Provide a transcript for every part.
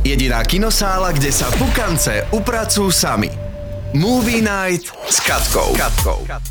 Jediná kinosála, kde sa pukance upracujú sami. Movie Night s Katkou.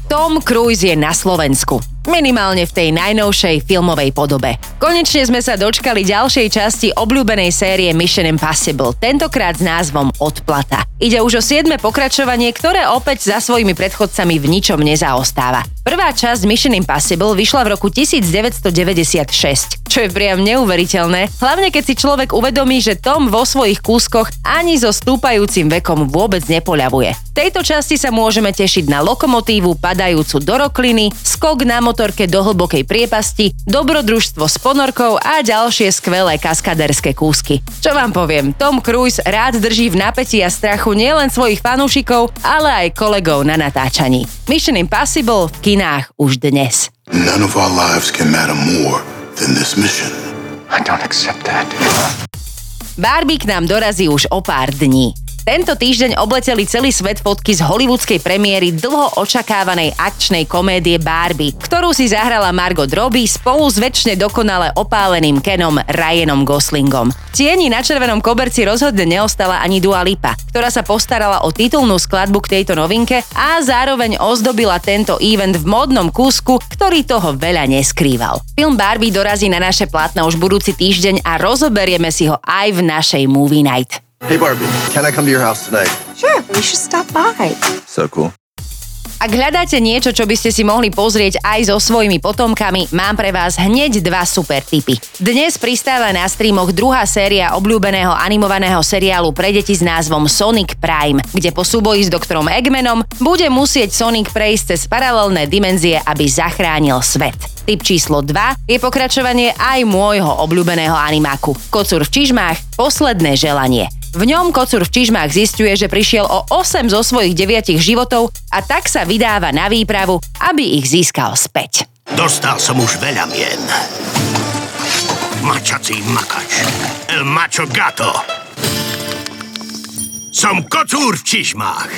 Tom Cruise je na Slovensku. Minimálne v tej najnovšej filmovej podobe. Konečne sme sa dočkali ďalšej časti obľúbenej série Mission Impossible, tentokrát s názvom Odplata. Ide už o 7. pokračovanie, ktoré opäť za svojimi predchodcami v ničom nezaostáva. Prvá časť Mission Impossible vyšla v roku 1996, čo je priam neuveriteľné, hlavne keď si človek uvedomí, že Tom vo svojich kúskoch ani so stúpajúcim vekom vôbec nepoľavuje. V tejto časti sa môžeme tešiť na lokomotívu padajúcu do rokliny, skok na motorke do hlbokej priepasti, dobrodružstvo s ponorkou a ďalšie skvelé kaskaderské kúsky. Čo vám poviem, Tom Cruise rád drží v napätí a strachu nielen svojich fanúšikov, ale aj kolegov na natáčaní. Mission Impossible v kinách už dnes. None of our lives can matter more than this mission. I don't accept that. Barbie k nám dorazí už o pár dní. Tento týždeň obleteli celý svet fotky z hollywoodskej premiéry dlho očakávanej akčnej komédie Barbie, ktorú si zahrala Margot Robbie spolu s večne dokonale opáleným Kenom Ryanom Goslingom. V tieni na červenom koberci rozhodne neostala ani Dua Lipa, ktorá sa postarala o titulnú skladbu k tejto novinke a zároveň ozdobila tento event v módnom kúsku, ktorý toho veľa neskrýval. Film Barbie dorazí na naše plátna už budúci týždeň a rozoberieme si ho aj v našej Movie Night. Hey Barbie, can I come to your house tonight? Sure, we should stop by. So cool. Ak hľadáte niečo, čo by ste si mohli pozrieť aj so svojimi potomkami, mám pre vás hneď dva super tipy. Dnes pristáva na streamoch druhá séria obľúbeného animovaného seriálu pre deti s názvom Sonic Prime, kde po súboji s doktorom Eggmanom bude musieť Sonic prejsť cez paralelné dimenzie, aby zachránil svet. Tip číslo 2 je pokračovanie aj môjho obľúbeného animáku Kocúr v Čižmách, Posledné želanie. V ňom Kocúr v Čižmách zisťuje, že prišiel o 8 zo svojich 9 životov a tak sa vydáva na výpravu, aby ich získal späť. Dostal som už veľa mien. Mačací makač. El macho gato. Som Kocúr v Čižmách.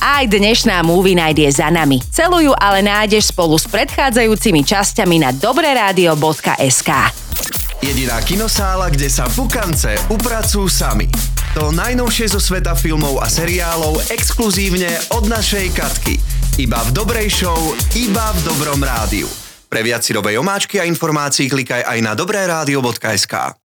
Aj dnešná Movie Night je za nami. Celujú ale nájdeš spolu s predchádzajúcimi časťami na dobreradio.sk. Jediná kinosála, kde sa pukance upracujú sami. To najnovšie zo sveta filmov a seriálov exkluzívne od našej Katky. Iba v dobrej show, iba v dobrom rádiu. Pre viac si omáčky a informácií klikaj aj na dobreradio.sk.